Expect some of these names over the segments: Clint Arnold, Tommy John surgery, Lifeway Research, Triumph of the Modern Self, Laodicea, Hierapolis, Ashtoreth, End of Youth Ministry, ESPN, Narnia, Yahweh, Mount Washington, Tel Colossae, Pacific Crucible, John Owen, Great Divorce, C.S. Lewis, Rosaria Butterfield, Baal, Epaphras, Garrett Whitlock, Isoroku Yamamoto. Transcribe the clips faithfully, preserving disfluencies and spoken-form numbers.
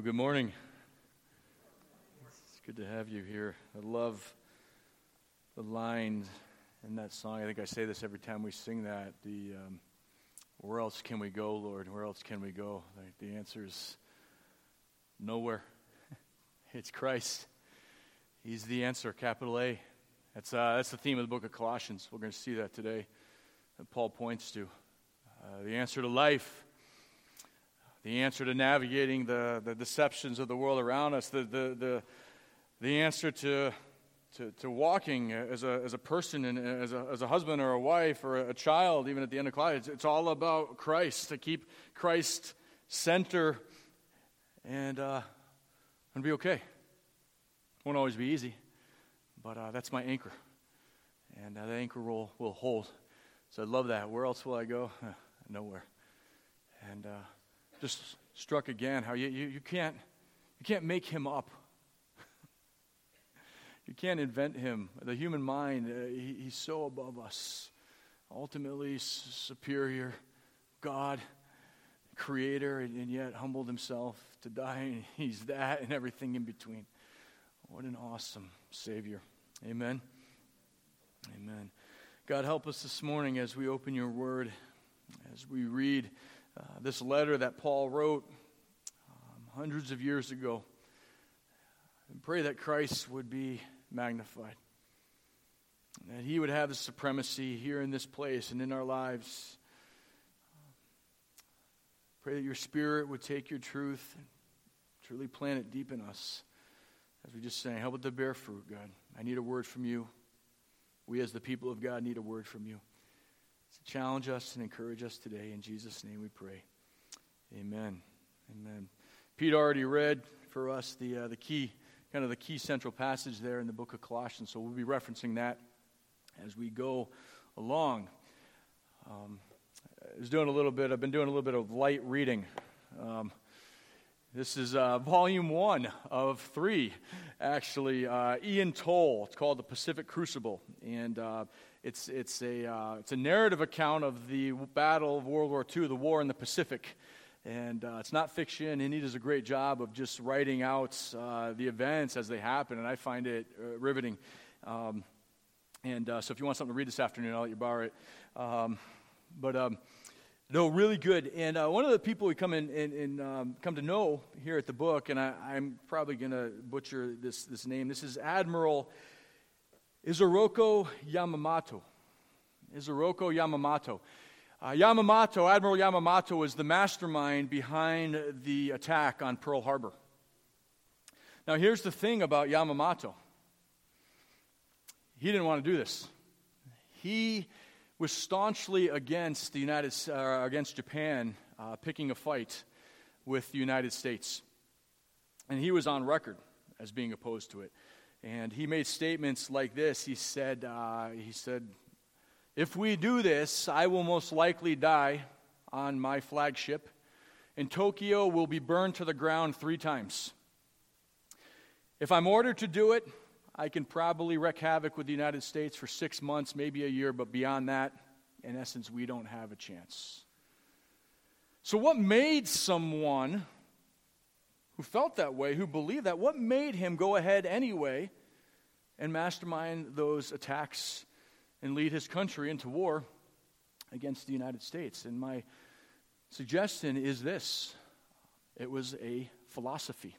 Well, good morning. It's good to have you here. I love the lines in that song. I think I say this every time we sing that. The um, where else can we go, Lord? Where else can we go? Like, the answer is nowhere. It's Christ. He's the answer, capital A. That's uh, that's the theme of the book of Colossians. We're going to see that today. That Paul points to uh, the answer to life. The answer to navigating the, the deceptions of the world around us, the the the, the answer to, to to walking as a as a person and as a as a husband or a wife or a child, even at the end of college, it's, it's all about Christ. To keep Christ center, and uh, and be okay. Won't always be easy, but uh, that's my anchor, and uh, that anchor will will hold. So I love that. Where else will I go? Uh, nowhere, and. Uh, Just struck again how you, you, you can't you can't make him up. You can't invent him. The human mind, uh, he, he's so above us. Ultimately superior, God, creator, and, and yet humbled himself to die. And he's that and everything in between. What an awesome Savior. Amen. Amen. God, help us this morning as we open your word, as we read Uh, this letter that Paul wrote um, hundreds of years ago. And pray that Christ would be magnified, that he would have the supremacy here in this place and in our lives. Um, pray that your Spirit would take your truth and truly plant it deep in us. As we just sang, help it to bear fruit, God. I need a word from you. We as the people of God need a word from you. Challenge us and encourage us today. In Jesus' name we pray. Amen. Amen. Pete already read for us the uh, the key, kind of the key central passage there in the book of Colossians. So we'll be referencing that as we go along. Um, I was doing a little bit, I've been doing a little bit of light reading. Um, this is uh, volume one of three, actually. Uh, Ian Toll. It's called The Pacific Crucible. And Uh, It's it's a uh, it's a narrative account of the battle of World War Two, the war in the Pacific, and uh, it's not fiction. And he does a great job of just writing out uh, the events as they happen, and I find it uh, riveting. Um, and uh, so, if you want something to read this afternoon, I'll let you borrow it. Um, but um, no, really good. And uh, one of the people we come in and, and um, come to know here at the book, and I, I'm probably going to butcher this this name. This is Admiral Isoroku Yamamoto. Isoroku Yamamoto. Uh, Yamamoto, Admiral Yamamoto, was the mastermind behind the attack on Pearl Harbor. Now, here's the thing about Yamamoto. He didn't want to do this. He was staunchly against the United uh, against Japan uh, picking a fight with the United States, and he was on record as being opposed to it. And he made statements like this. He said, uh, "He said, if we do this, I will most likely die on my flagship, and Tokyo will be burned to the ground three times. If I'm ordered to do it, I can probably wreak havoc with the United States for six months, maybe a year, but beyond that, in essence, we don't have a chance." So what made someone who felt that way, who believed that, what made him go ahead anyway and mastermind those attacks and lead his country into war against the United States? And my suggestion is this: it was a philosophy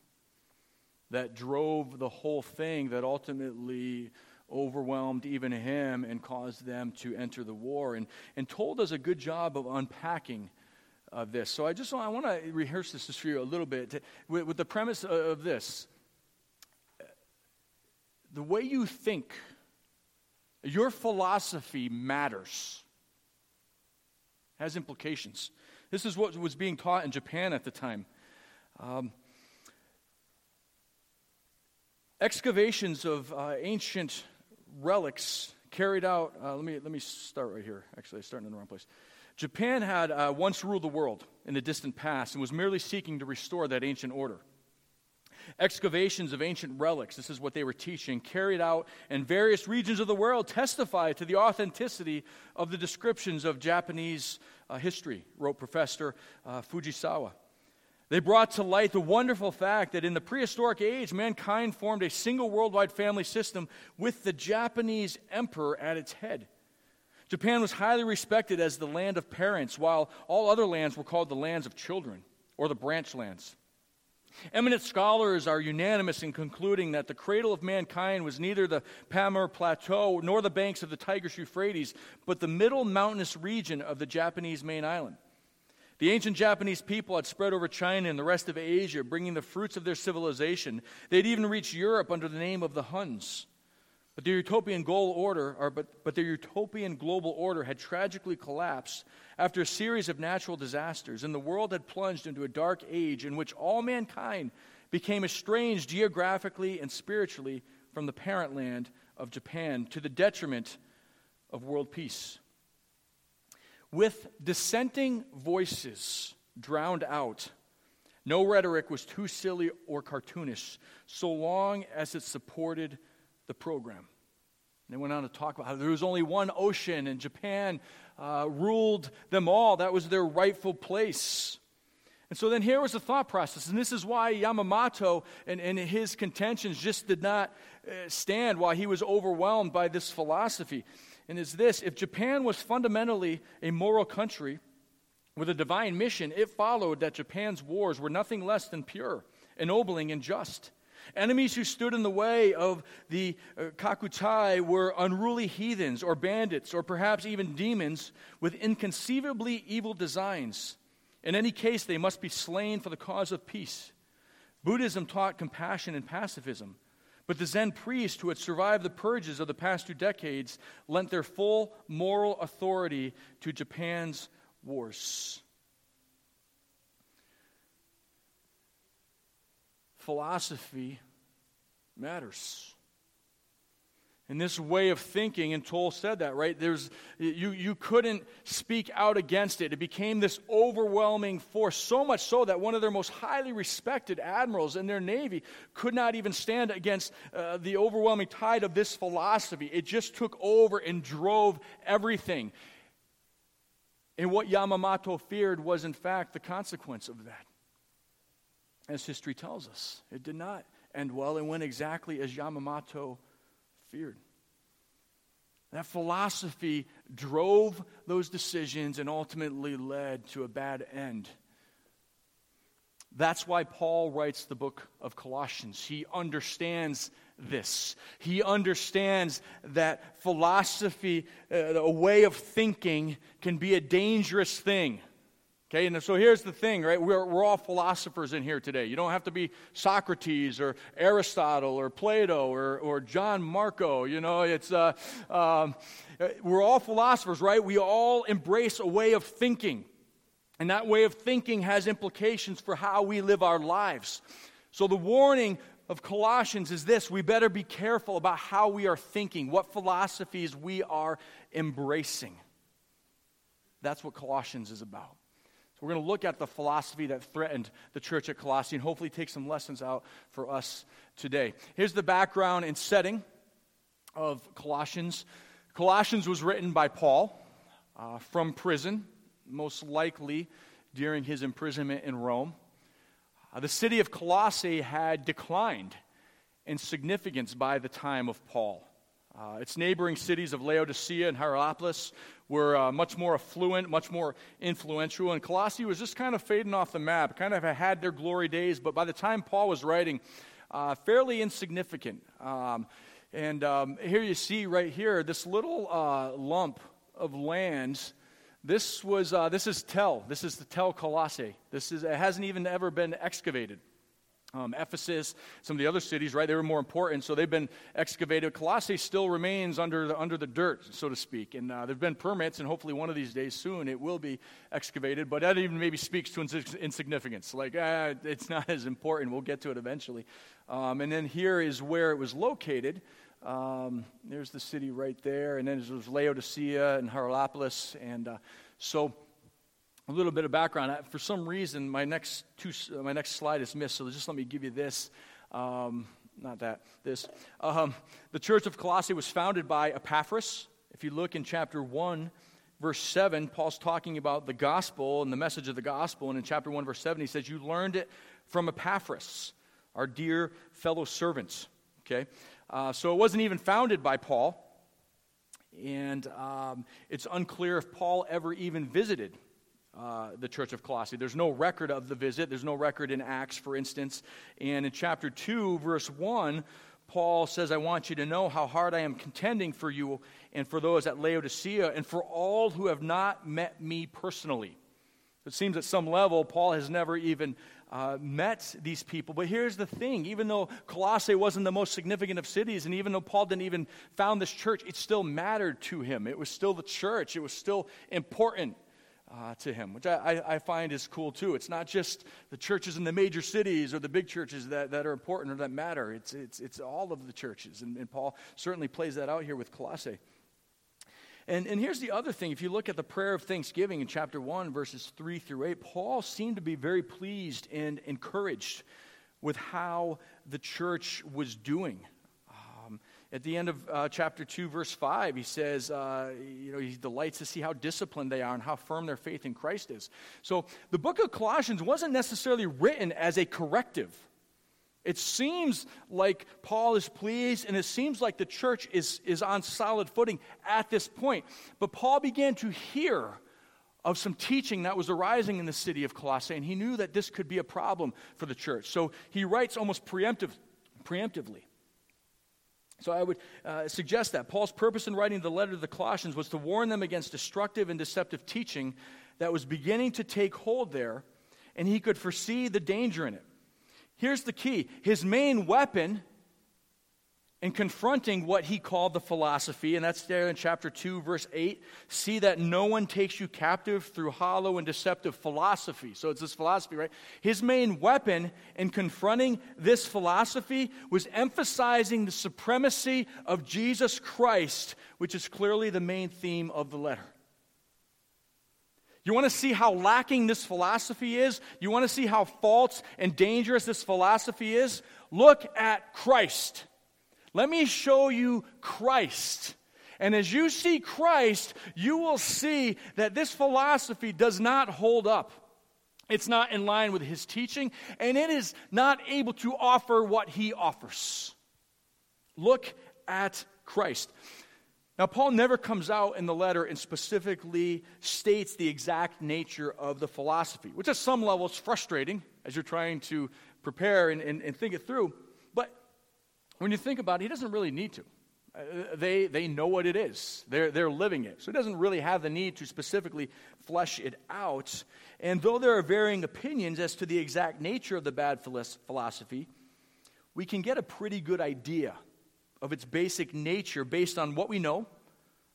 that drove the whole thing, that ultimately overwhelmed even him and caused them to enter the war. And, and told us a good job of unpacking of this. So I just I want to rehearse this for you a little bit, to, with, with the premise of this. The way you think, your philosophy matters. It has implications. This is what was being taught in Japan at the time. Um, excavations of uh, ancient relics carried out. Uh, let me let me start right here. Actually, I'm starting in the wrong place. Japan had uh, once ruled the world in the distant past and was merely seeking to restore that ancient order. Excavations of ancient relics, this is what they were teaching, carried out in various regions of the world, testify to the authenticity of the descriptions of Japanese uh, history, wrote Professor uh, Fujisawa. They brought to light the wonderful fact that in the prehistoric age, mankind formed a single worldwide family system with the Japanese emperor at its head. Japan was highly respected as the land of parents, while all other lands were called the lands of children, or the branch lands. Eminent scholars are unanimous in concluding that the cradle of mankind was neither the Pamir Plateau nor the banks of the Tigris-Euphrates, but the middle mountainous region of the Japanese main island. The ancient Japanese people had spread over China and the rest of Asia, bringing the fruits of their civilization. They'd even reached Europe under the name of the Huns. But their utopian goal order, or but, but their utopian global order had tragically collapsed after a series of natural disasters, and the world had plunged into a dark age in which all mankind became estranged geographically and spiritually from the parent land of Japan, to the detriment of world peace. With dissenting voices drowned out, no rhetoric was too silly or cartoonish, so long as it supported the program. And they went on to talk about how there was only one ocean, and Japan uh, ruled them all. That was their rightful place. And so then here was the thought process, and this is why Yamamoto and, and his contentions just did not uh, stand while he was overwhelmed by this philosophy. And is this: if Japan was fundamentally a moral country with a divine mission, it followed that Japan's wars were nothing less than pure, ennobling, and just. Enemies who stood in the way of the uh, Kakutai were unruly heathens or bandits or perhaps even demons with inconceivably evil designs. In any case, they must be slain for the cause of peace. Buddhism taught compassion and pacifism. But the Zen priests who had survived the purges of the past two decades lent their full moral authority to Japan's wars. Philosophy matters. And this way of thinking, and Toll said that, right? There's you, you couldn't speak out against it. It became this overwhelming force, so much so that one of their most highly respected admirals in their navy could not even stand against uh, the overwhelming tide of this philosophy. It just took over and drove everything. And what Yamamoto feared was, in fact, the consequence of that. As history tells us, it did not end well and went exactly as Yamamoto feared. That philosophy drove those decisions and ultimately led to a bad end. That's why Paul writes the book of Colossians. He understands this. He understands that philosophy, uh, a way of thinking, can be a dangerous thing. Okay, and so here's the thing, right? We're, we're all philosophers in here today. You don't have to be Socrates or Aristotle or Plato or, or John Marco. You know, it's uh, um, we're all philosophers, right? We all embrace a way of thinking, and that way of thinking has implications for how we live our lives. So the warning of Colossians is this: we better be careful about how we are thinking, what philosophies we are embracing. That's what Colossians is about. We're going to look at the philosophy that threatened the church at Colossae and hopefully take some lessons out for us today. Here's the background and setting of Colossians. Colossians was written by Paul uh, from prison, most likely during his imprisonment in Rome. Uh, the city of Colossae had declined in significance by the time of Paul. Uh, its neighboring cities of Laodicea and Hierapolis were uh, much more affluent, much more influential, and Colossae was just kind of fading off the map, kind of had their glory days, but by the time Paul was writing, uh, fairly insignificant. Um, and um, here you see right here, this little uh, lump of land, this was uh, this is Tel, this is the Tel Colossae. This is, it hasn't even ever been excavated. Um, Ephesus, some of the other cities, right? They were more important, so they've been excavated. Colossae still remains under the, under the dirt, so to speak, and uh, there have been permits, and hopefully one of these days soon it will be excavated, but that even maybe speaks to ins- insignificance. Like, uh, it's not as important. We'll get to it eventually. Um, and then here is where it was located. Um, there's the city right there, and then there's Laodicea and Hierapolis, and uh, so... A little bit of background. For some reason, my next two, my next slide is missed, so just let me give you this. Um, not that, this. Um, the Church of Colossae was founded by Epaphras. If you look in chapter one, verse seven, Paul's talking about the gospel and the message of the gospel. And in chapter one, verse seven, he says, you learned it from Epaphras, our dear fellow servants. Okay? Uh, so it wasn't even founded by Paul. And um, it's unclear if Paul ever even visited Uh, the church of Colossae. There's no record of the visit. There's no record in Acts, for instance. And in chapter two, verse one, Paul says, I want you to know how hard I am contending for you and for those at Laodicea and for all who have not met me personally. It seems at some level Paul has never even uh, met these people. But here's the thing. Even though Colossae wasn't the most significant of cities, and even though Paul didn't even found this church, it still mattered to him. It was still the church. It was still important Uh, to him, which I, I find is cool too. It's not just the churches in the major cities or the big churches that, that are important or that matter. It's it's it's all of the churches, and, and Paul certainly plays that out here with Colossae. And and here's the other thing. If you look at the prayer of thanksgiving in chapter one, verses three through eight, Paul seemed to be very pleased and encouraged with how the church was doing. At the end of uh, chapter two, verse five, he says, uh, you know, he delights to see how disciplined they are and how firm their faith in Christ is. So the book of Colossians wasn't necessarily written as a corrective. It seems like Paul is pleased, and it seems like the church is, is on solid footing at this point. But Paul began to hear of some teaching that was arising in the city of Colossae, and he knew that this could be a problem for the church. So he writes almost preemptive, preemptively. So I would uh, suggest that Paul's purpose in writing the letter to the Colossians was to warn them against destructive and deceptive teaching that was beginning to take hold there, and he could foresee the danger in it. Here's the key. His main weapon in confronting what he called the philosophy, and that's there in chapter two, verse eight, see that no one takes you captive through hollow and deceptive philosophy. So it's this philosophy, right? His main weapon in confronting this philosophy was emphasizing the supremacy of Jesus Christ, which is clearly the main theme of the letter. You want to see how lacking this philosophy is? You want to see how false and dangerous this philosophy is? Look at Christ. Let me show you Christ. And as you see Christ, you will see that this philosophy does not hold up. It's not in line with his teaching, and it is not able to offer what he offers. Look at Christ. Now, Paul never comes out in the letter and specifically states the exact nature of the philosophy, which at some level is frustrating as you're trying to prepare and, and, and think it through. When you think about it, he doesn't really need to. Uh, they they know what it is. They're, they're living it. So he doesn't really have the need to specifically flesh it out. And though there are varying opinions as to the exact nature of the bad philosophy, we can get a pretty good idea of its basic nature based on what we know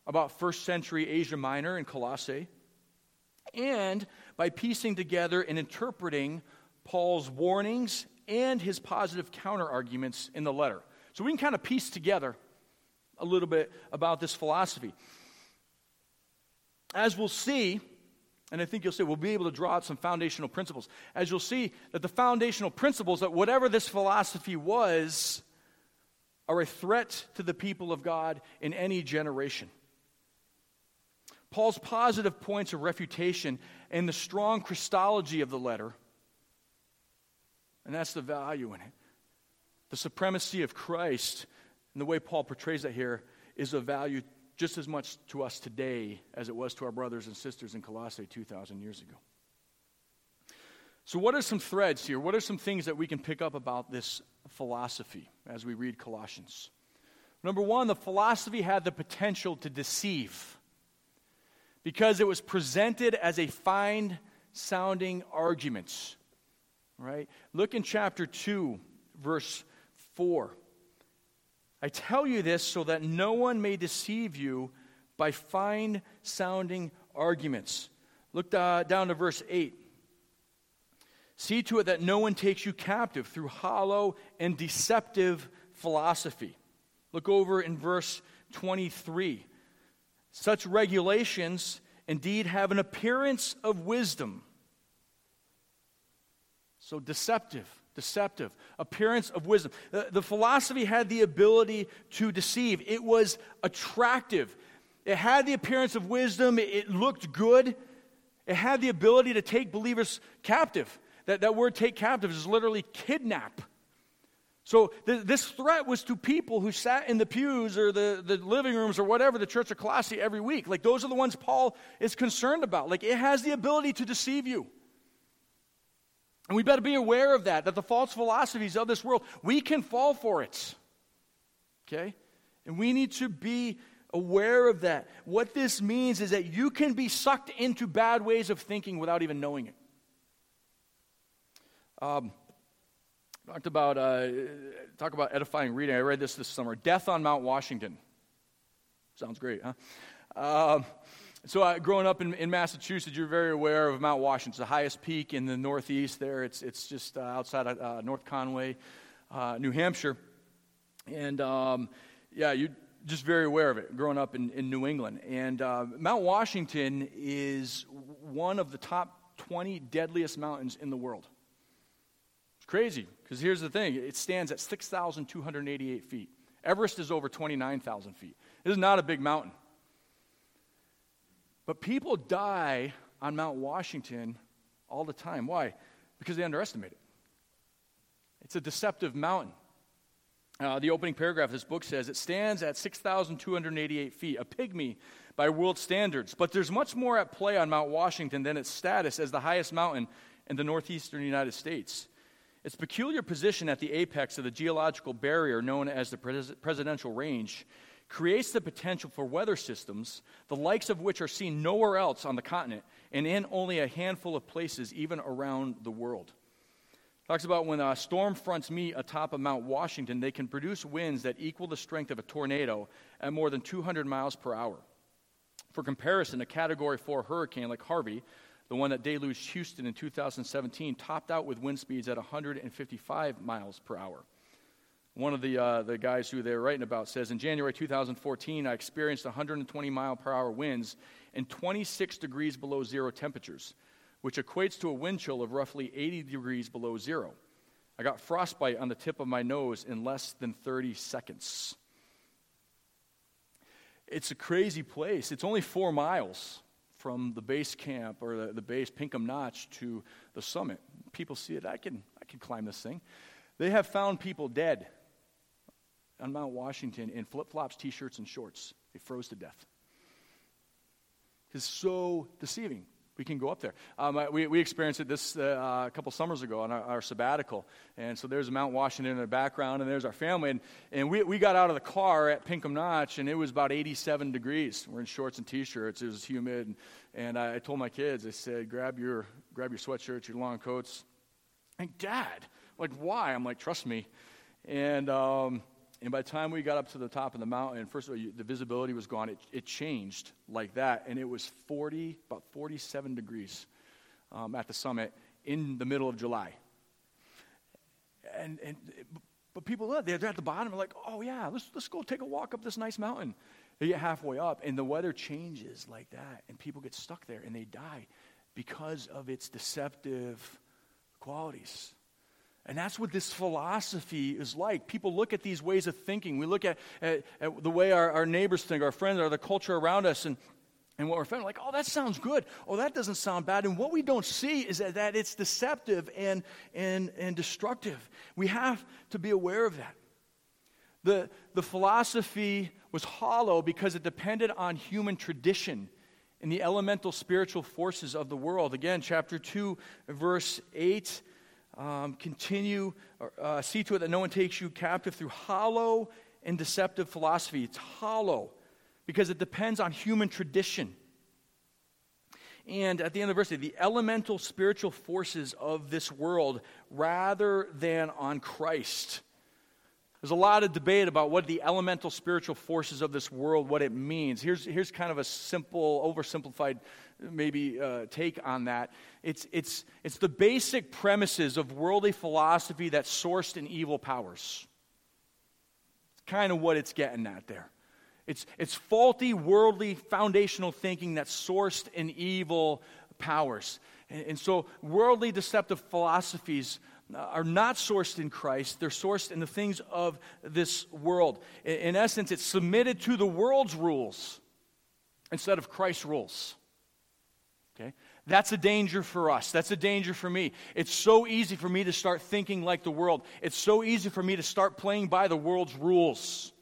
about first century Asia Minor and Colossae, and by piecing together and interpreting Paul's warnings and his positive counter-arguments in the letter. So we can kind of piece together a little bit about this philosophy. As we'll see, and I think you'll see, we'll be able to draw out some foundational principles. As you'll see, that the foundational principles, that whatever this philosophy was, are a threat to the people of God in any generation. Paul's positive points of refutation and the strong Christology of the letter, and that's the value in it. The supremacy of Christ, and the way Paul portrays that here, is of value just as much to us today as it was to our brothers and sisters in Colossae two thousand years ago. So what are some threads here? What are some things that we can pick up about this philosophy as we read Colossians? Number one, the philosophy had the potential to deceive because it was presented as a fine-sounding argument. Right? Look in chapter two, verse four. I tell you this so that no one may deceive you by fine-sounding arguments. Look uh, down to verse eight. See to it that no one takes you captive through hollow and deceptive philosophy. Look over in verse twenty-three. Such regulations indeed have an appearance of wisdom. So deceptive, deceptive, appearance of wisdom. The, the philosophy had the ability to deceive. It was attractive. It had the appearance of wisdom. It looked good. It had the ability to take believers captive. That, that word take captive is literally kidnap. So th- this threat was to people who sat in the pews or the, the living rooms or whatever, the Church of Colossae every week. Like those are the ones Paul is concerned about. Like it has the ability to deceive you. And we better be aware of that, that the false philosophies of this world, we can fall for it. Okay? And we need to be aware of that. What this means is that you can be sucked into bad ways of thinking without even knowing it. Um, talked about uh, talk about edifying reading. I read this this summer. Death on Mount Washington. Sounds great, huh? Um, so uh, growing up in, in Massachusetts, you're very aware of Mount Washington. It's the highest peak in the northeast there. It's it's just uh, outside of uh, North Conway, uh, New Hampshire. And um, yeah, you. Just very aware of it, growing up in, in New England. And uh, Mount Washington is one of the top twenty deadliest mountains in the world. It's crazy, because here's the thing. It stands at six thousand two hundred eighty-eight feet. Everest is over twenty-nine thousand feet. This is not a big mountain. But people die on Mount Washington all the time. Why? Because they underestimate it. It's a deceptive mountain. Uh, the opening paragraph of this book says, it stands at six thousand two hundred eighty-eight feet, a pygmy by world standards. But there's much more at play on Mount Washington than its status as the highest mountain in the northeastern United States. Its peculiar position at the apex of the geological barrier known as the Pres- Presidential Range creates the potential for weather systems, the likes of which are seen nowhere else on the continent and in only a handful of places even around the world. Talks about when uh, storm fronts meet atop of Mount Washington, they can produce winds that equal the strength of a tornado at more than two hundred miles per hour. For comparison, a Category four hurricane like Harvey, the one that deluged Houston in two thousand seventeen, topped out with wind speeds at one hundred fifty-five miles per hour. One of the uh, the guys who they're writing about says, in January two thousand fourteen, I experienced one hundred twenty mile per hour winds and twenty-six degrees below zero temperatures, which equates to a wind chill of roughly eighty degrees below zero. I got frostbite on the tip of my nose in less than thirty seconds. It's a crazy place. It's only four miles from the base camp or the, the base Pinkham Notch to the summit. People see it. I can I can climb this thing. They have found people dead on Mount Washington in flip-flops, t-shirts, and shorts. They froze to death. It's so deceiving. We can go up there. Um, we we experienced it this uh, a couple summers ago on our, our sabbatical, and so there's Mount Washington in the background, and there's our family, and, and we we got out of the car at Pinkham Notch, and it was about eighty-seven degrees. We're in shorts and t-shirts. It was humid, and, and I, I told my kids, I said, grab your grab your sweatshirts, your long coats. Like, Dad, like why? I'm like, trust me, and um, and by the time we got up to the top of the mountain, first of all, you, the visibility was gone. It, it changed like that, and it was forty, about forty-seven degrees um, at the summit in the middle of July. And and but people look, they're at the bottom. They're like, oh yeah, let's let's go take a walk up this nice mountain. They get halfway up, and the weather changes like that, and people get stuck there, and they die because of its deceptive qualities. And that's what this philosophy is like. People look at these ways of thinking. We look at, at, at the way our, our neighbors think, our friends, or the culture around us, and, and what we're feeling. Like, oh, that sounds good. Oh, that doesn't sound bad. And what we don't see is that, that it's deceptive and, and, and destructive. We have to be aware of that. The, the philosophy was hollow because it depended on human tradition and the elemental spiritual forces of the world. Again, chapter two, verse eight. Um, continue, uh, see to it that no one takes you captive through hollow and deceptive philosophy. It's hollow because it depends on human tradition. And at the end of the verse, the elemental spiritual forces of this world rather than on Christ. There's a lot of debate about what the elemental spiritual forces of this world, what it means. Here's here's kind of a simple, oversimplified maybe uh, take on that. It's it's it's the basic premises of worldly philosophy that's sourced in evil powers. It's kind of what it's getting at there. It's it's faulty worldly foundational thinking that's sourced in evil powers. And, and so worldly deceptive philosophies are not sourced in Christ. They're sourced in the things of this world. In essence, it's submitted to the world's rules. instead of Christ's rules. Okay? That's a danger for us. That's a danger for me. It's so easy for me to start thinking like the world. It's so easy for me to start playing by the world's rules.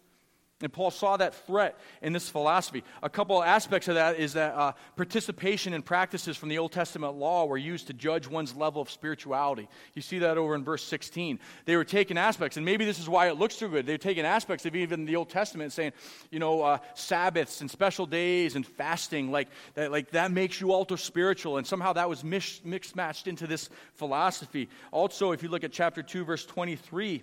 And Paul saw that threat in this philosophy. A couple aspects of that is that uh, participation and practices from the Old Testament law were used to judge one's level of spirituality. You see that over in verse sixteen. They were taking aspects, and maybe this is why it looks so good. They were taking aspects of even the Old Testament and saying, you know, uh, Sabbaths and special days and fasting, like that, like that makes you ultra spiritual, and somehow that was mis- mixed matched into this philosophy. Also, if you look at chapter two, verse twenty-three,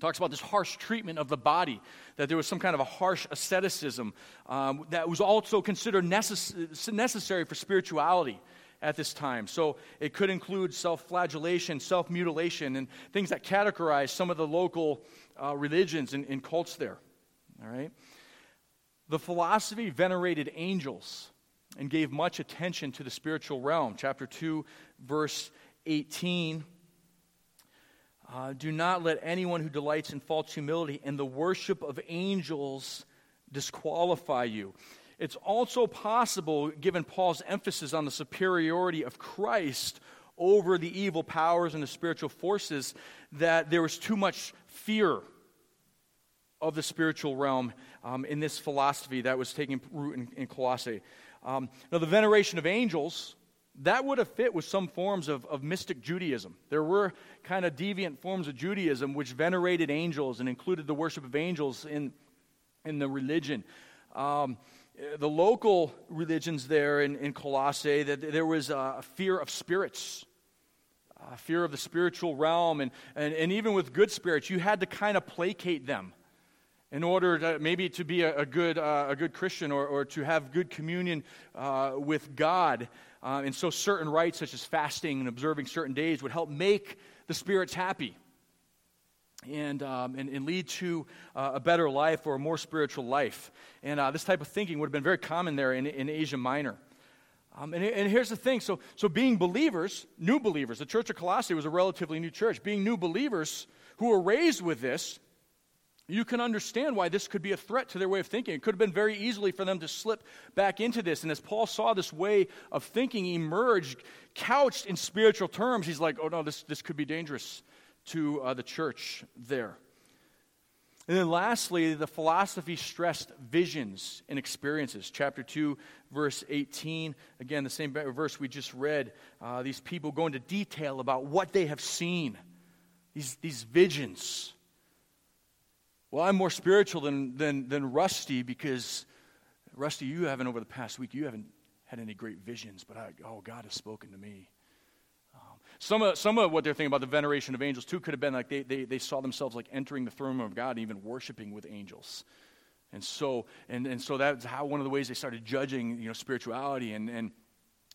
talks about this harsh treatment of the body, that there was some kind of a harsh asceticism um, that was also considered necess- necessary for spirituality at this time. So it could include self-flagellation, self-mutilation, and things that categorize some of the local uh, religions and, and cults there. All right, the philosophy venerated angels and gave much attention to the spiritual realm. Chapter two, verse eighteen. Uh, do not let anyone who delights in false humility and the worship of angels disqualify you. It's also possible, given Paul's emphasis on the superiority of Christ over the evil powers and the spiritual forces, that there was too much fear of the spiritual realm um, in this philosophy that was taking root in, in Colossae. Um, now, the veneration of angels, that would have fit with some forms of, of mystic Judaism. There were kind of deviant forms of Judaism which venerated angels and included the worship of angels in in the religion. Um, the local religions there in, in Colossae, that there was a fear of spirits, a fear of the spiritual realm, and, and, and even with good spirits, you had to kind of placate them in order to, maybe to be a, a good uh, a good Christian or, or to have good communion uh, with God. Uh, and so certain rites such as fasting and observing certain days would help make the spirits happy and um, and, and lead to uh, a better life or a more spiritual life. And uh, this type of thinking would have been very common there in, in Asia Minor. Um, and, and here's the thing. So, so being believers, new believers, the Church of Colossae was a relatively new church. Being new believers who were raised with this, you can understand why this could be a threat to their way of thinking. It could have been very easily for them to slip back into this. And as Paul saw this way of thinking emerge, couched in spiritual terms, he's like, oh no, this, this could be dangerous to uh, the church there. And then lastly, the philosophy stressed visions and experiences. Chapter two, verse eighteen, again, the same verse we just read. Uh, these people go into detail about what they have seen, these, these visions. Well, I'm more spiritual than, than than Rusty because, Rusty, you haven't over the past week, you haven't had any great visions, but I, oh, God has spoken to me. Um, some of some of what they're thinking about the veneration of angels, too, could have been like they, they, they saw themselves like entering the throne room of God and even worshiping with angels. And so and, and so that's how one of the ways they started judging, you know, spirituality and, and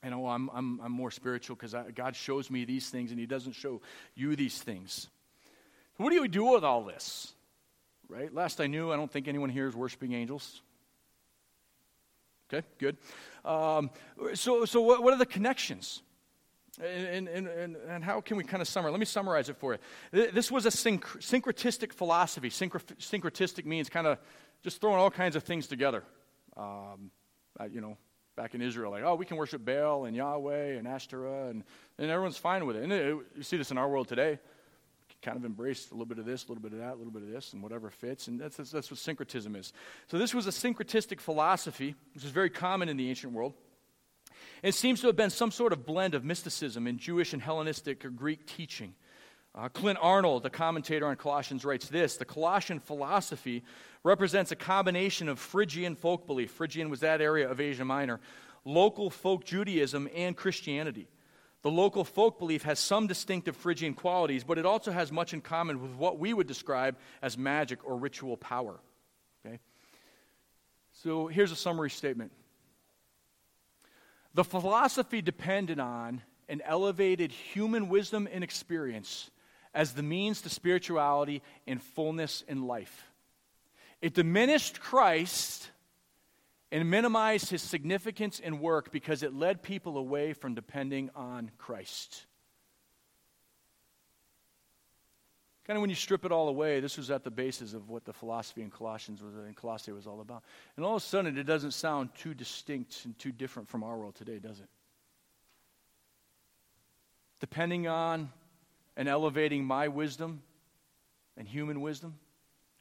you know, I'm, I'm, I'm more spiritual because God shows me these things and he doesn't show you these things. So what do we do with all this? Right? Last I knew, I don't think anyone here is worshiping angels. Okay, good. Um, so so what, what are the connections? And, and, and, and how can we kind of summarize? Let me summarize it for you. This was a synch- syncretistic philosophy. Synch- syncretistic means kind of just throwing all kinds of things together. Um, you know, back in Israel, like, oh, we can worship Baal and Yahweh and Ashtoreth, and, and everyone's fine with it. And it, you see this in our world today. Kind of embraced a little bit of this, a little bit of that, a little bit of this, and whatever fits, and that's that's what syncretism is. So this was a syncretistic philosophy, which is very common in the ancient world. It seems to have been some sort of blend of mysticism in Jewish and Hellenistic or Greek teaching. Uh, Clint Arnold, the commentator on Colossians, writes this: the Colossian philosophy represents a combination of Phrygian folk belief. Phrygian was that area of Asia Minor, local folk Judaism, and Christianity. The local folk belief has some distinctive Phrygian qualities, but it also has much in common with what we would describe as magic or ritual power. Okay? So here's a summary statement. The philosophy depended on and elevated human wisdom and experience as the means to spirituality and fullness in life. It diminished Christ and minimized his significance and work because it led people away from depending on Christ. Kind of when you strip it all away, this was at the basis of what the philosophy in Colossians was in Colossae was all about. And all of a sudden, it doesn't sound too distinct and too different from our world today, does it? Depending on and elevating my wisdom and human wisdom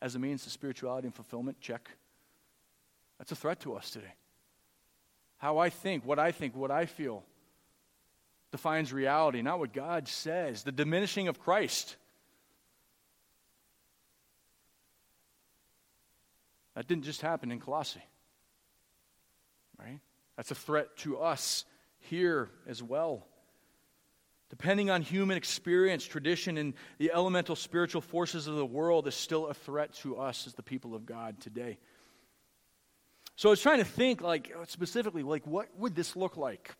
as a means to spirituality and fulfillment, check. That's a threat to us today. How I think, what I think, what I feel defines reality, not what God says. The diminishing of Christ. That didn't just happen in Colossae, right? That's a threat to us here as well. Depending on human experience, tradition, and the elemental spiritual forces of the world is still a threat to us as the people of God today. So I was trying to think, like, specifically, like, what would this look like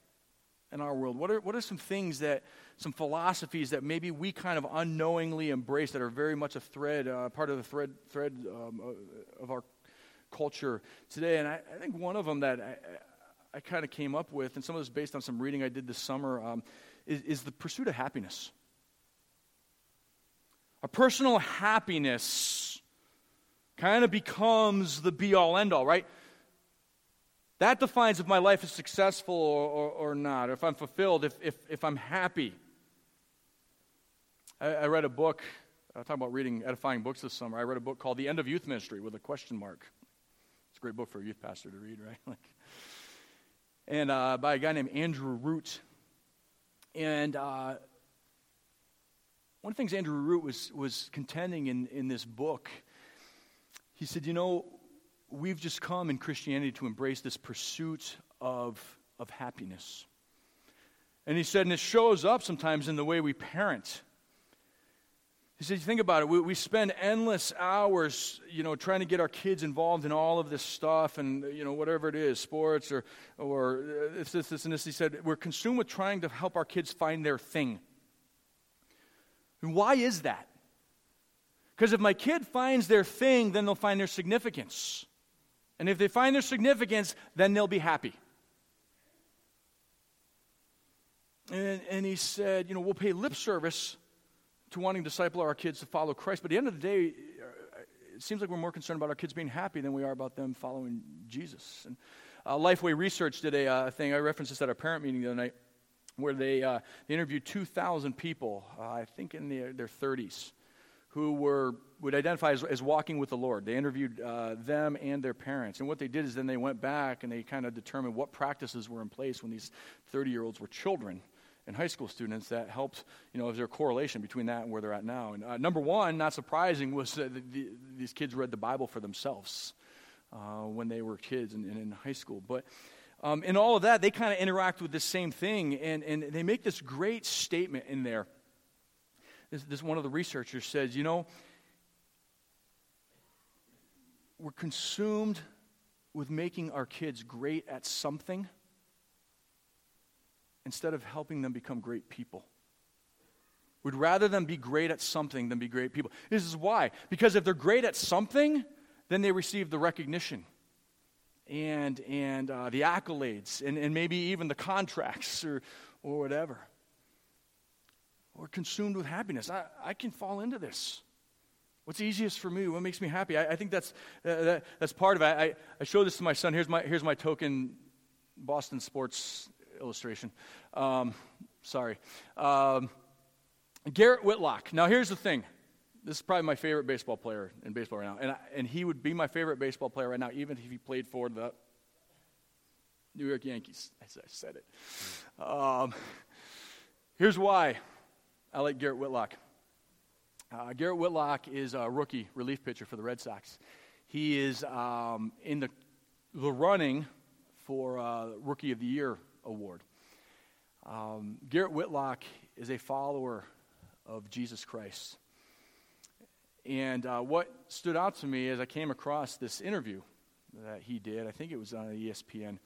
in our world? What are what are some things that, some philosophies that maybe we kind of unknowingly embrace that are very much a thread, uh, part of the thread, thread um, of our culture today? And I, I think one of them that I, I kind of came up with, and some of this is based on some reading I did this summer, um, is, is the pursuit of happiness. A personal happiness kind of becomes the be-all, end-all, right? That defines if my life is successful or, or, or not, or if I'm fulfilled, if if, if I'm happy. I, I read a book, I'm talking about reading edifying books this summer. I read a book called The End of Youth Ministry with a question mark. It's a great book for a youth pastor to read, right? Like, and uh, by a guy named Andrew Root. And uh, one of the things Andrew Root was, was contending in, in this book, he said, you know, we've just come in Christianity to embrace this pursuit of, of happiness. And he said, and it shows up sometimes in the way we parent. He said, you think about it, we, we spend endless hours, you know, trying to get our kids involved in all of this stuff and, you know, whatever it is, sports or, or this, this, this, and this. He said, we're consumed with trying to help our kids find their thing. And why is that? Because if my kid finds their thing, then they'll find their significance. And if they find their significance, then they'll be happy. And, and he said, you know, we'll pay lip service to wanting to disciple our kids to follow Christ. But at the end of the day, it seems like we're more concerned about our kids being happy than we are about them following Jesus. And uh, Lifeway Research did a uh, thing, I referenced this at our parent meeting the other night, where they, uh, they interviewed two thousand people, uh, I think in the, their thirties, who were would identify as, as walking with the Lord. They interviewed uh, them and their parents. And what they did is then they went back and they kind of determined what practices were in place when these thirty-year-olds were children and high school students that helped, you know, is there a correlation between that and where they're at now? And uh, number one, not surprising, was that the, the, these kids read the Bible for themselves uh, when they were kids and, and in high school. But um, in all of that, they kind of interact with the same thing. And, and they make this great statement in there. This, this one of the researchers says, you know, we're consumed with making our kids great at something instead of helping them become great people. We'd rather them be great at something than be great people. This is why. Because if they're great at something, then they receive the recognition and and uh, the accolades and, and maybe even the contracts or or whatever. We're consumed with happiness. I, I can fall into this. What's easiest for me? What makes me happy? I, I think that's uh, that, that's part of it. I, I showed this to my son. Here's my here's my token Boston sports illustration. Um, sorry. Um, Garrett Whitlock. Now, here's the thing. This is probably my favorite baseball player in baseball right now. And, I, and he would be my favorite baseball player right now, even if he played for the New York Yankees. I said it. Um, here's why. I like Garrett Whitlock. Uh, Garrett Whitlock is a rookie relief pitcher for the Red Sox. He is um, in the the running for uh, Rookie of the Year award. Um, Garrett Whitlock is a follower of Jesus Christ. And uh, what stood out to me as I came across this interview that he did, I think it was on E S P N,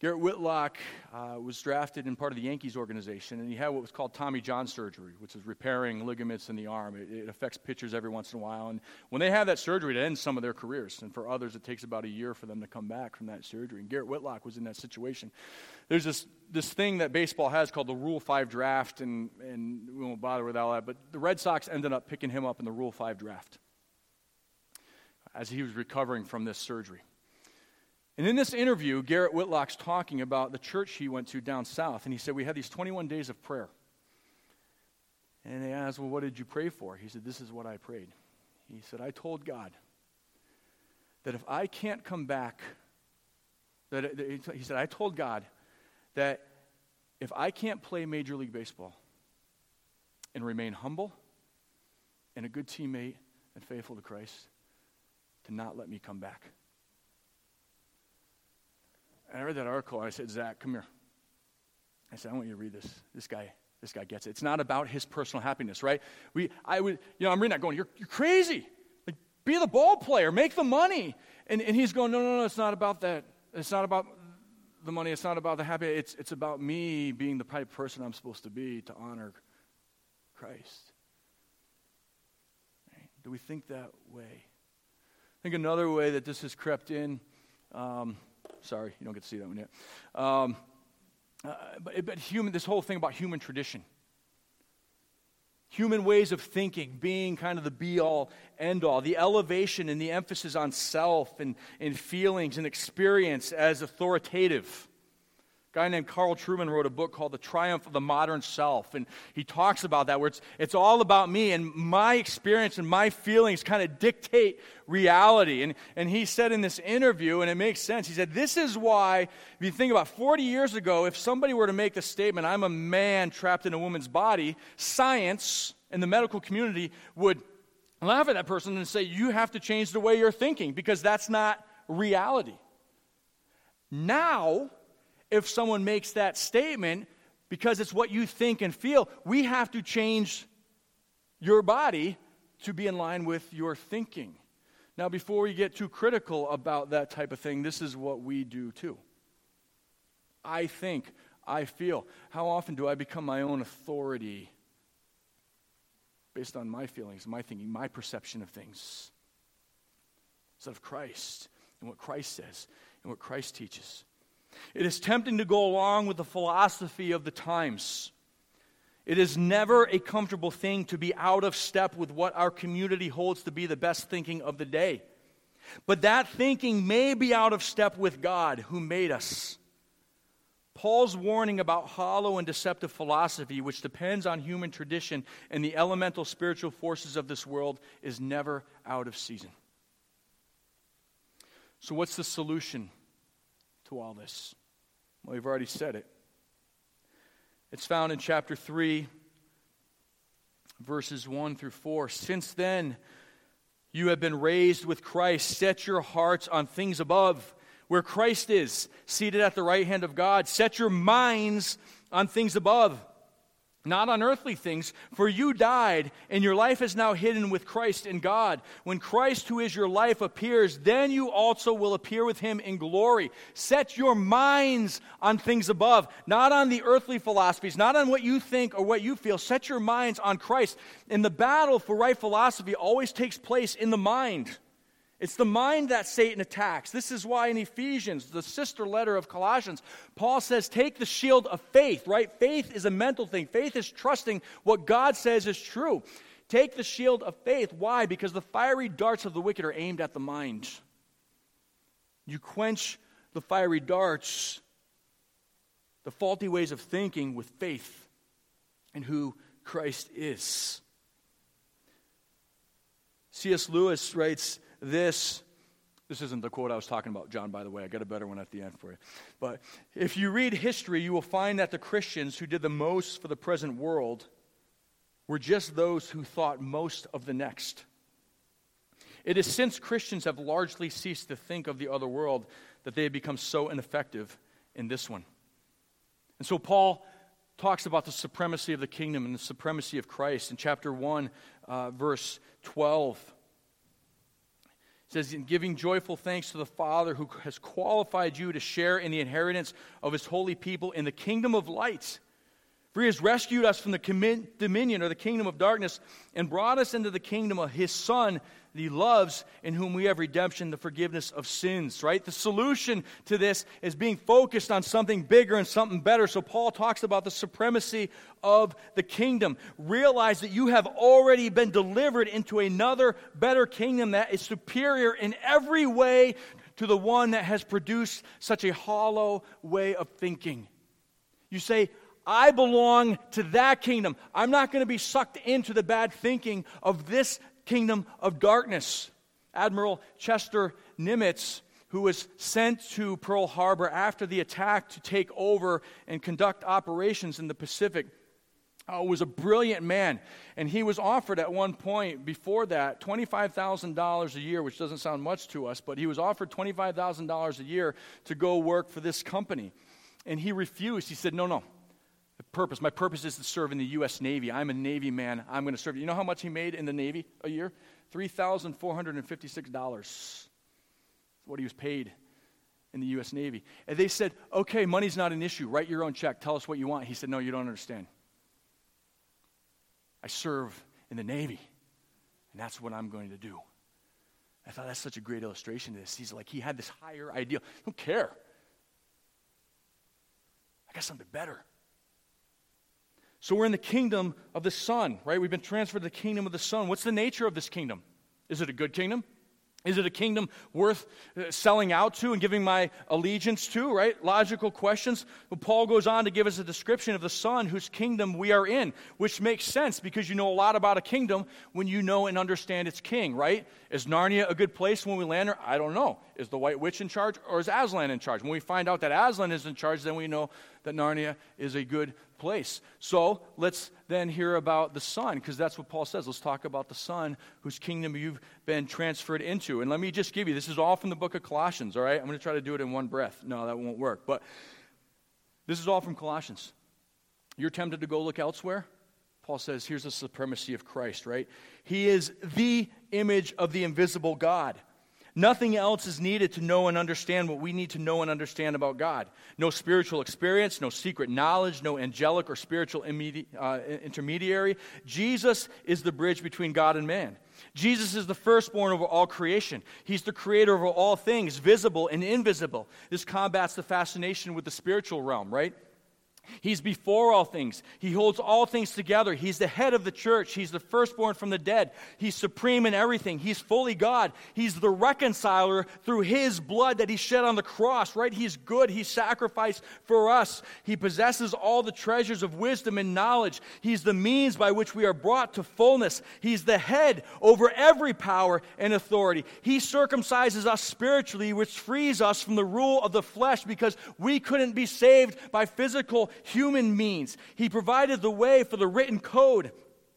Garrett Whitlock uh, was drafted in part of the Yankees organization, and he had what was called Tommy John surgery, which is repairing ligaments in the arm. It, it affects pitchers every once in a while, and when they have that surgery, it ends some of their careers, and for others, it takes about a year for them to come back from that surgery, and Garrett Whitlock was in that situation. There's this this thing that baseball has called the Rule five draft, and, and we won't bother with all that, but the Red Sox ended up picking him up in the Rule five draft as he was recovering from this surgery. And in this interview, Garrett Whitlock's talking about the church he went to down south, and he said, we had these twenty-one days of prayer. And they asked, well, what did you pray for? He said, this is what I prayed. He said, I told God that if I can't come back, that, that he said, I told God that if I can't play Major League Baseball and remain humble and a good teammate and faithful to Christ, to not let me come back. And I read that article, and I said, Zach, come here. I said, I want you to read this. This guy, this guy gets it. It's not about his personal happiness, right? We, I would, you know, I'm reading that going, you're, you're crazy. Like, be the ball player, make the money. And and he's going, no, no, no, it's not about that. It's not about the money. It's not about the happiness. It's it's about me being the type of person I'm supposed to be to honor Christ. Right? Do we think that way? I think another way that this has crept in. Um, Sorry, you don't get to see that one yet. Um, uh, but but human, this whole thing about human tradition. Human ways of thinking, being kind of the be-all, end-all. The elevation and the emphasis on self and, and feelings and experience as authoritative. A guy named Carl Truman wrote a book called The Triumph of the Modern Self. And he talks about that, where it's, it's all about me and my experience and my feelings kind of dictate reality. And, and he said in this interview, and it makes sense, he said, this is why, if you think about forty years ago, if somebody were to make the statement, I'm a man trapped in a woman's body, science and the medical community would laugh at that person and say, you have to change the way you're thinking because that's not reality. Now, if someone makes that statement, because it's what you think and feel, we have to change your body to be in line with your thinking. Now, before we get too critical about that type of thing, this is what we do too. I think, I feel. How often do I become my own authority based on my feelings, my thinking, my perception of things? Instead of Christ and what Christ says and what Christ teaches. It is tempting to go along with the philosophy of the times. It is never a comfortable thing to be out of step with what our community holds to be the best thinking of the day. But that thinking may be out of step with God who made us. Paul's warning about hollow and deceptive philosophy, which depends on human tradition and the elemental spiritual forces of this world, is never out of season. So what's the solution to all this? Well, we've already said it. It's found in chapter three, verses one through four. Since then, you have been raised with Christ. Set your hearts on things above, where Christ is, seated at the right hand of God. Set your minds on things above, not on earthly things, for you died, and your life is now hidden with Christ in God. When Christ, who is your life, appears, then you also will appear with him in glory. Set your minds on things above, not on the earthly philosophies, not on what you think or what you feel. Set your minds on Christ. And the battle for right philosophy always takes place in the mind. It's the mind that Satan attacks. This is why in Ephesians, the sister letter of Colossians, Paul says, take the shield of faith, right? Faith is a mental thing. Faith is trusting what God says is true. Take the shield of faith. Why? Because the fiery darts of the wicked are aimed at the mind. You quench the fiery darts, the faulty ways of thinking, with faith in who Christ is. C S. Lewis writes, This, this isn't the quote I was talking about, John, by the way. I got a better one at the end for you. But if you read history, you will find that the Christians who did the most for the present world were just those who thought most of the next. It is since Christians have largely ceased to think of the other world that they have become so ineffective in this one. And so Paul talks about the supremacy of the kingdom and the supremacy of Christ in chapter one, uh, verse twelve. It says, in giving joyful thanks to the Father who has qualified you to share in the inheritance of his holy people in the kingdom of light. For he has rescued us from the com- dominion or the kingdom of darkness and brought us into the kingdom of his Son that he loves, in whom we have redemption, the forgiveness of sins. Right? The solution to this is being focused on something bigger and something better. So Paul talks about the supremacy of the kingdom. Realize that you have already been delivered into another better kingdom that is superior in every way to the one that has produced such a hollow way of thinking. You say, I belong to that kingdom. I'm not going to be sucked into the bad thinking of this kingdom of darkness. Admiral Chester Nimitz, who was sent to Pearl Harbor after the attack to take over and conduct operations in the Pacific, uh, was a brilliant man. And he was offered at one point before that twenty-five thousand dollars a year, which doesn't sound much to us, but he was offered twenty-five thousand dollars a year to go work for this company. And he refused. He said, no, no. Purpose. My purpose is to serve in the U S Navy. I'm a Navy man. I'm going to serve. You know how much he made in the Navy a year? three thousand four hundred fifty-six dollars. That's what he was paid in the U S Navy. And they said, okay, money's not an issue. Write your own check. Tell us what you want. He said, no, you don't understand. I serve in the Navy, and that's what I'm going to do. I thought that's such a great illustration of this. He's like, he had this higher ideal. I don't care. I got something better. So we're in the kingdom of the Son, right? We've been transferred to the kingdom of the Son. What's the nature of this kingdom? Is it a good kingdom? Is it a kingdom worth selling out to and giving my allegiance to, right? Logical questions. But Paul goes on to give us a description of the Son whose kingdom we are in, which makes sense because you know a lot about a kingdom when you know and understand its king, right? Is Narnia a good place when we land there? I don't know. Is the White Witch in charge or is Aslan in charge? When we find out that Aslan is in charge, then we know that Narnia is a good place. So let's then hear about the Son, because that's what Paul says. Let's talk about the Son whose kingdom you've been transferred into. And let me just give you, this is all from the book of Colossians, all right? I'm going to try to do it in one breath. No, that won't work. But this is all from Colossians. You're tempted to go look elsewhere? Paul says, here's the supremacy of Christ, right? He is the image of the invisible God. Nothing else is needed to know and understand what we need to know and understand about God. No spiritual experience, no secret knowledge, no angelic or spiritual immedi- uh, intermediary. Jesus is the bridge between God and man. Jesus is the firstborn over all creation. He's the creator of all things, visible and invisible. This combats the fascination with the spiritual realm, right? He's before all things. He holds all things together. He's the head of the church. He's the firstborn from the dead. He's supreme in everything. He's fully God. He's the reconciler through his blood that he shed on the cross, right? He's good. He sacrificed for us. He possesses all the treasures of wisdom and knowledge. He's the means by which we are brought to fullness. He's the head over every power and authority. He circumcises us spiritually, which frees us from the rule of the flesh because we couldn't be saved by physical human means. He provided the way for the written code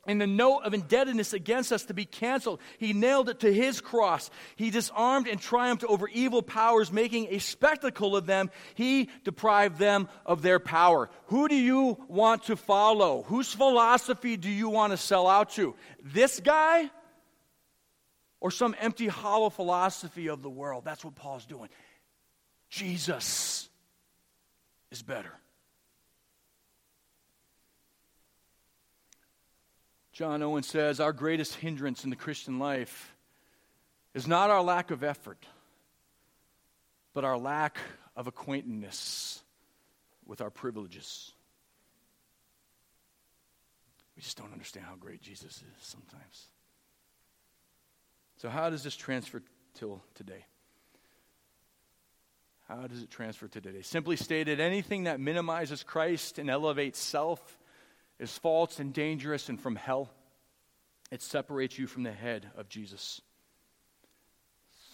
and the note of indebtedness against us to be canceled. He nailed it to his cross. He disarmed and triumphed over evil powers, making a spectacle of them. He deprived them of their power. Who do you want to follow? Whose philosophy do you want to sell out to? This guy or some empty, hollow philosophy of the world? That's what Paul's doing. Jesus is better. John Owen says, our greatest hindrance in the Christian life is not our lack of effort, but our lack of acquaintedness with our privileges. We just don't understand how great Jesus is sometimes. So how does this transfer till today? How does it transfer to today? Simply stated, anything that minimizes Christ and elevates self is false and dangerous and from hell. It separates you from the head of Jesus.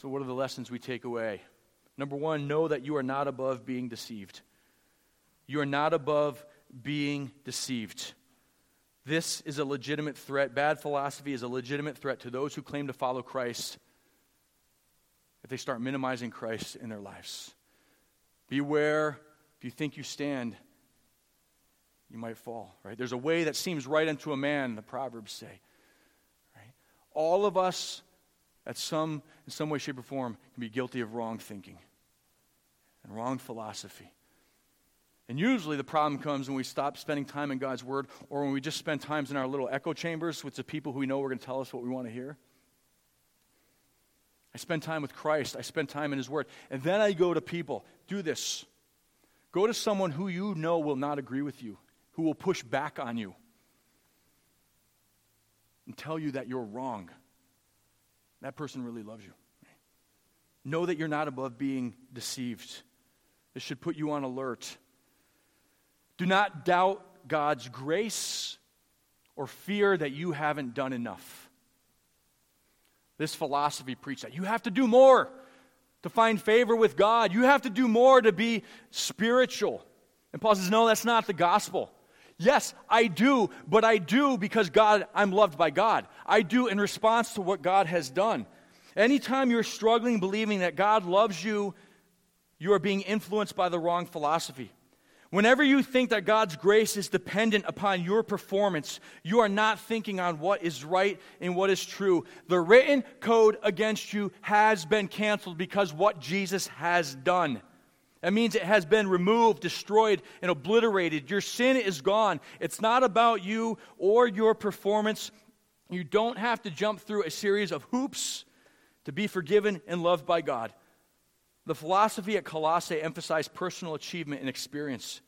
So what are the lessons we take away? Number one, know that you are not above being deceived. You are not above being deceived. This is a legitimate threat. Bad philosophy is a legitimate threat to those who claim to follow Christ if they start minimizing Christ in their lives. Beware if you think you stand, you might fall, right? There's a way that seems right unto a man, the Proverbs say, right? All of us at some, in some way, shape, or form, can be guilty of wrong thinking and wrong philosophy. And usually the problem comes when we stop spending time in God's Word, or when we just spend times in our little echo chambers with the people who we know are going to tell us what we want to hear. I spend time with Christ. I spend time in His Word. And then I go to people. Do this. Go to someone who you know will not agree with you, who will push back on you and tell you that you're wrong. That person really loves you. Know that you're not above being deceived. This should put you on alert. Do not doubt God's grace or fear that you haven't done enough. This philosophy preached that you have to do more to find favor with God. You have to do more to be spiritual. And Paul says, no, that's not the gospel. Yes, I do, but I do because God, I'm loved by God. I do in response to what God has done. Anytime you're struggling believing that God loves you, you are being influenced by the wrong philosophy. Whenever you think that God's grace is dependent upon your performance, you are not thinking on what is right and what is true. The written code against you has been canceled because what Jesus has done. That means it has been removed, destroyed, and obliterated. Your sin is gone. It's not about you or your performance. You don't have to jump through a series of hoops to be forgiven and loved by God. The philosophy at Colossae emphasized personal achievement and experience.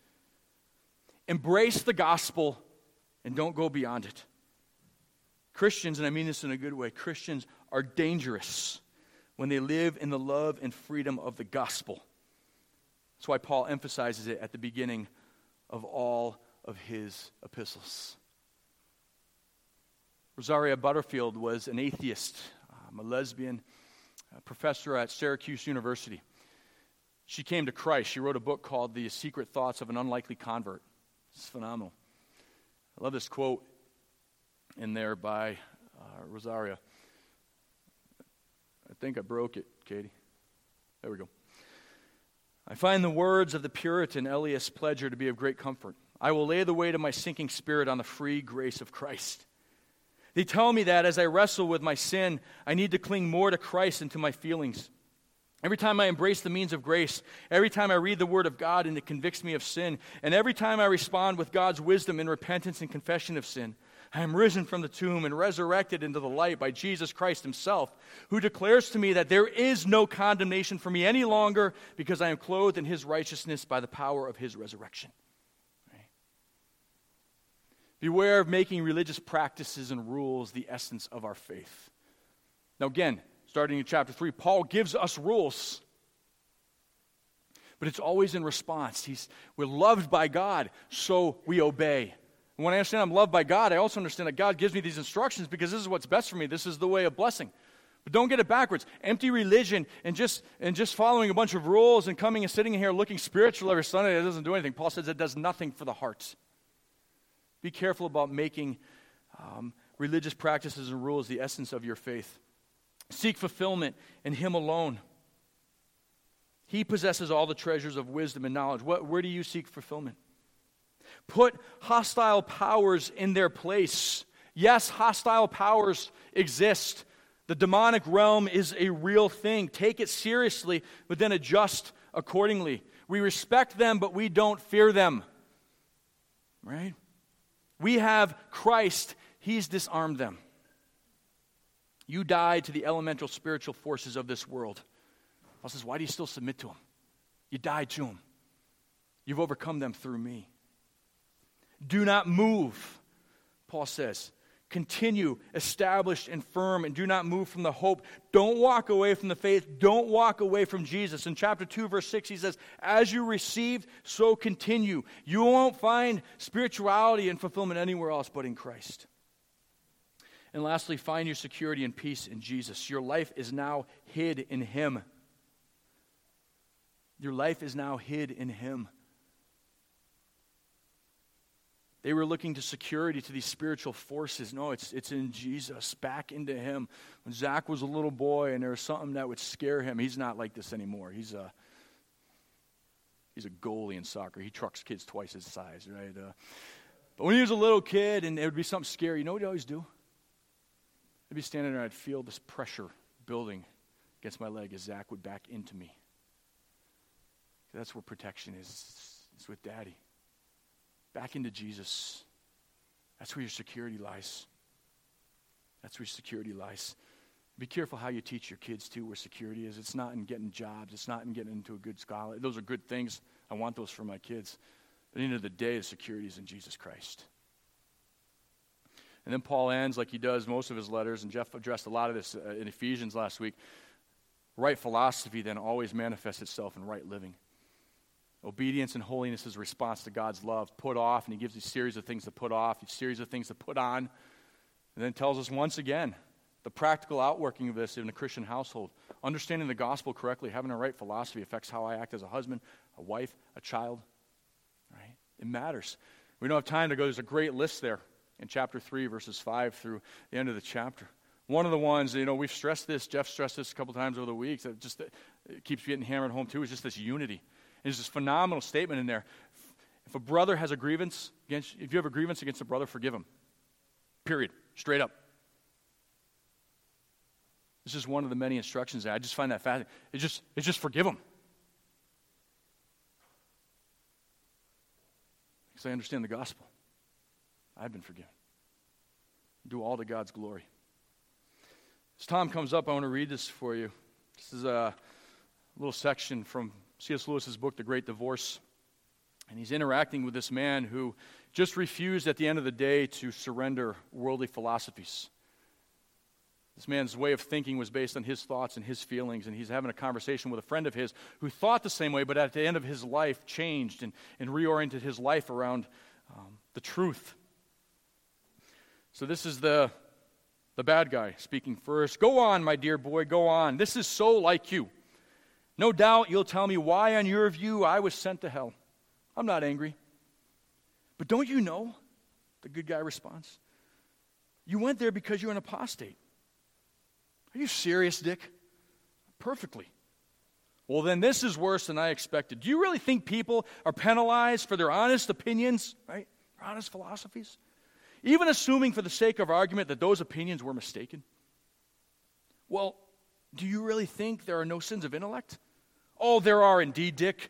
Embrace the gospel and don't go beyond it. Christians, and I mean this in a good way, Christians are dangerous when they live in the love and freedom of the gospel. That's why Paul emphasizes it at the beginning of all of his epistles. Rosaria Butterfield was an atheist, um, a lesbian, a professor at Syracuse University. She came to Christ. She wrote a book called The Secret Thoughts of an Unlikely Convert. It's phenomenal. I love this quote in there by uh, Rosaria. I think I broke it, Katie. There we go. I find the words of the Puritan Elias Pledger to be of great comfort. I will lay the weight of my sinking spirit on the free grace of Christ. They tell me that as I wrestle with my sin, I need to cling more to Christ than to my feelings. Every time I embrace the means of grace, every time I read the Word of God and it convicts me of sin, and every time I respond with God's wisdom in repentance and confession of sin, I am risen from the tomb and resurrected into the light by Jesus Christ Himself, who declares to me that there is no condemnation for me any longer because I am clothed in His righteousness by the power of His resurrection. Right? Beware of making religious practices and rules the essence of our faith. Now again, starting in chapter three, Paul gives us rules. But it's always in response. He's, we're loved by God, so we obey. And when I understand I'm loved by God, I also understand that God gives me these instructions because this is what's best for me. This is the way of blessing. But don't get it backwards. Empty religion and just and just following a bunch of rules and coming and sitting in here looking spiritual every Sunday, that doesn't do anything. Paul says it does nothing for the heart. Be careful about making um, religious practices and rules the essence of your faith. Seek fulfillment in Him alone. He possesses all the treasures of wisdom and knowledge. What, where do you seek fulfillment? Put hostile powers in their place. Yes, hostile powers exist. The demonic realm is a real thing. Take it seriously, but then adjust accordingly. We respect them, but we don't fear them. Right? We have Christ. He's disarmed them. You died to the elemental spiritual forces of this world. Paul says, why do you still submit to them? You died to them. You've overcome them through me. Do not move, Paul says. Continue established and firm, and do not move from the hope. Don't walk away from the faith. Don't walk away from Jesus. In chapter two, verse six, he says, as you received, so continue. You won't find spirituality and fulfillment anywhere else but in Christ. And lastly, find your security and peace in Jesus. Your life is now hid in Him. Your life is now hid in Him. They were looking to security, to these spiritual forces. No, it's it's in Jesus, back into Him. When Zach was a little boy and there was something that would scare him, he's not like this anymore. He's a, he's a goalie in soccer. He trucks kids twice his size, right? Uh, but when he was a little kid and there would be something scary, you know what he'd always do? I'd be standing there and I'd feel this pressure building against my leg as Zach would back into me. That's where protection is. It's with Daddy. Back into Jesus. That's where your security lies. That's where security lies. Be careful how you teach your kids, too, where security is. It's not in getting jobs. It's not in getting into a good scholar. Those are good things. I want those for my kids. But at the end of the day, the security is in Jesus Christ. And then Paul ends like he does most of his letters, and Jeff addressed a lot of this in Ephesians last week. Right philosophy then always manifests itself in right living. Obedience and holiness is a response to God's love. Put off, and he gives a series of things to put off, a series of things to put on, and then tells us once again the practical outworking of this in a Christian household. Understanding the gospel correctly, having a right philosophy affects how I act as a husband, a wife, a child. Right? It matters. We don't have time to go. There's a great list there in chapter three, verses five through the end of the chapter. One of the ones, you know, we've stressed this, Jeff stressed this a couple times over the weeks, that just it keeps getting hammered home too, is just this unity. There's this phenomenal statement in there. If a brother has a grievance against, if you have a grievance against a brother, forgive him. Period. Straight up. This is one of the many instructions that I just find that fascinating. It's just, it's just forgive him. Because I understand the gospel. I've been forgiven. Do all to God's glory. As Tom comes up, I want to read this for you. This is a little section from C S Lewis's book, The Great Divorce. And he's interacting with this man who just refused at the end of the day to surrender worldly philosophies. This man's way of thinking was based on his thoughts and his feelings, and he's having a conversation with a friend of his who thought the same way, but at the end of his life changed and, and reoriented his life around um, the truth. So this is the, the bad guy speaking first. Go on, my dear boy, go on. This is so like you. No doubt you'll tell me why, on your view, I was sent to hell. I'm not angry. But don't you know, the good guy responds, you went there because you're an apostate. Are you serious, Dick? Perfectly. Well, then this is worse than I expected. Do you really think people are penalized for their honest opinions, right? Their honest philosophies? Even assuming for the sake of argument that those opinions were mistaken? Well, do you really think there are no sins of intellect? Oh, there are indeed, Dick.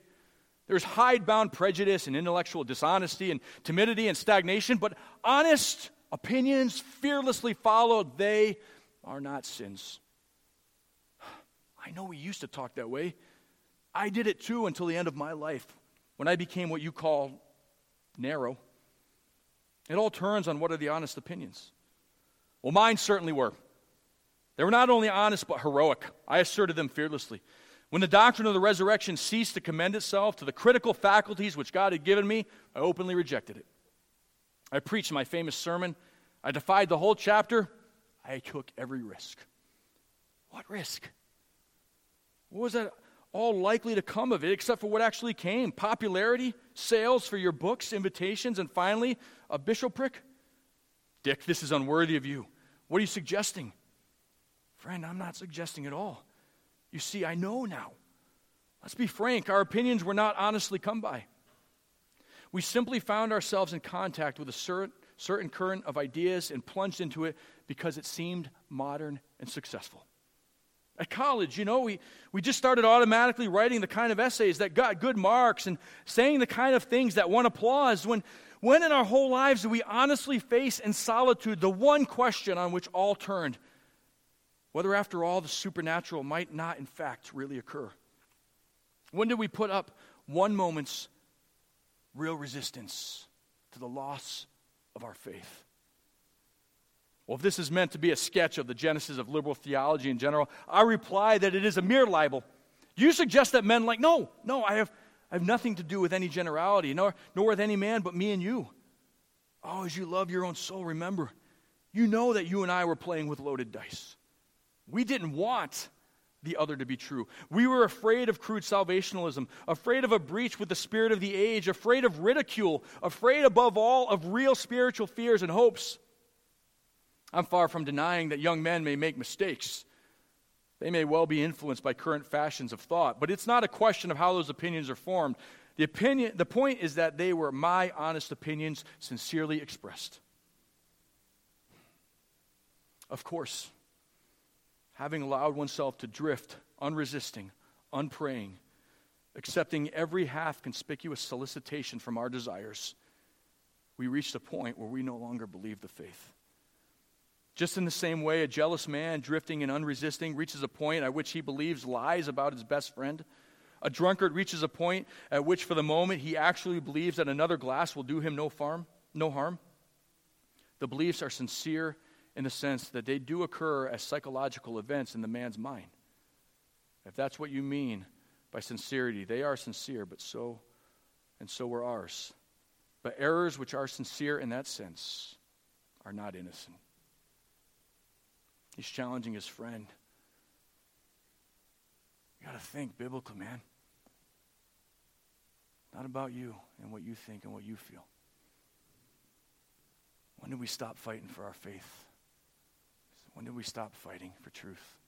There's hidebound prejudice and intellectual dishonesty and timidity and stagnation, but honest opinions fearlessly followed, they are not sins. I know we used to talk that way. I did it too until the end of my life, when I became what you call narrow. It all turns on what are the honest opinions. Well, mine certainly were. They were not only honest, but heroic. I asserted them fearlessly. When the doctrine of the resurrection ceased to commend itself to the critical faculties which God had given me, I openly rejected it. I preached my famous sermon. I defied the whole chapter. I took every risk. What risk? What was that all likely to come of it, except for what actually came? Popularity, sales for your books, invitations, and finally, a bishopric? Dick, this is unworthy of you. What are you suggesting? Friend, I'm not suggesting at all. You see, I know now. Let's be frank, our opinions were not honestly come by. We simply found ourselves in contact with a certain, certain current of ideas and plunged into it because it seemed modern and successful. At college, you know, we, we just started automatically writing the kind of essays that got good marks and saying the kind of things that won applause. When, when in our whole lives do we honestly face in solitude the one question on which all turned? Whether, after all, the supernatural might not, in fact, really occur. When did we put up one moment's real resistance to the loss of our faith? Well, if this is meant to be a sketch of the genesis of liberal theology in general, I reply that it is a mere libel. You suggest that men like, no, no, I have, I have nothing to do with any generality, nor, nor with any man but me and you. Oh, as you love your own soul, remember, you know that you and I were playing with loaded dice. We didn't want the other to be true. We were afraid of crude salvationalism, afraid of a breach with the spirit of the age, afraid of ridicule, afraid above all of real spiritual fears and hopes. I'm far from denying that young men may make mistakes. They may well be influenced by current fashions of thought, but it's not a question of how those opinions are formed. The opinion, the point is that they were my honest opinions, sincerely expressed. Of course. having allowed oneself to drift, unresisting, unpraying, accepting every half-conspicuous solicitation from our desires, we reached a point where we no longer believed the faith. Just in the same way, a jealous man, drifting and unresisting, reaches a point at which he believes lies about his best friend. A drunkard reaches a point at which, for the moment, he actually believes that another glass will do him no harm. No harm. The beliefs are sincere in the sense that they do occur as psychological events in the man's mind. If that's what you mean by sincerity, they are sincere, but so and so were ours. But errors which are sincere in that sense are not innocent. He's challenging his friend. You got to think biblical, man. Not about you and what you think and what you feel. When did we stop fighting for our faith? When did we stop fighting for truth?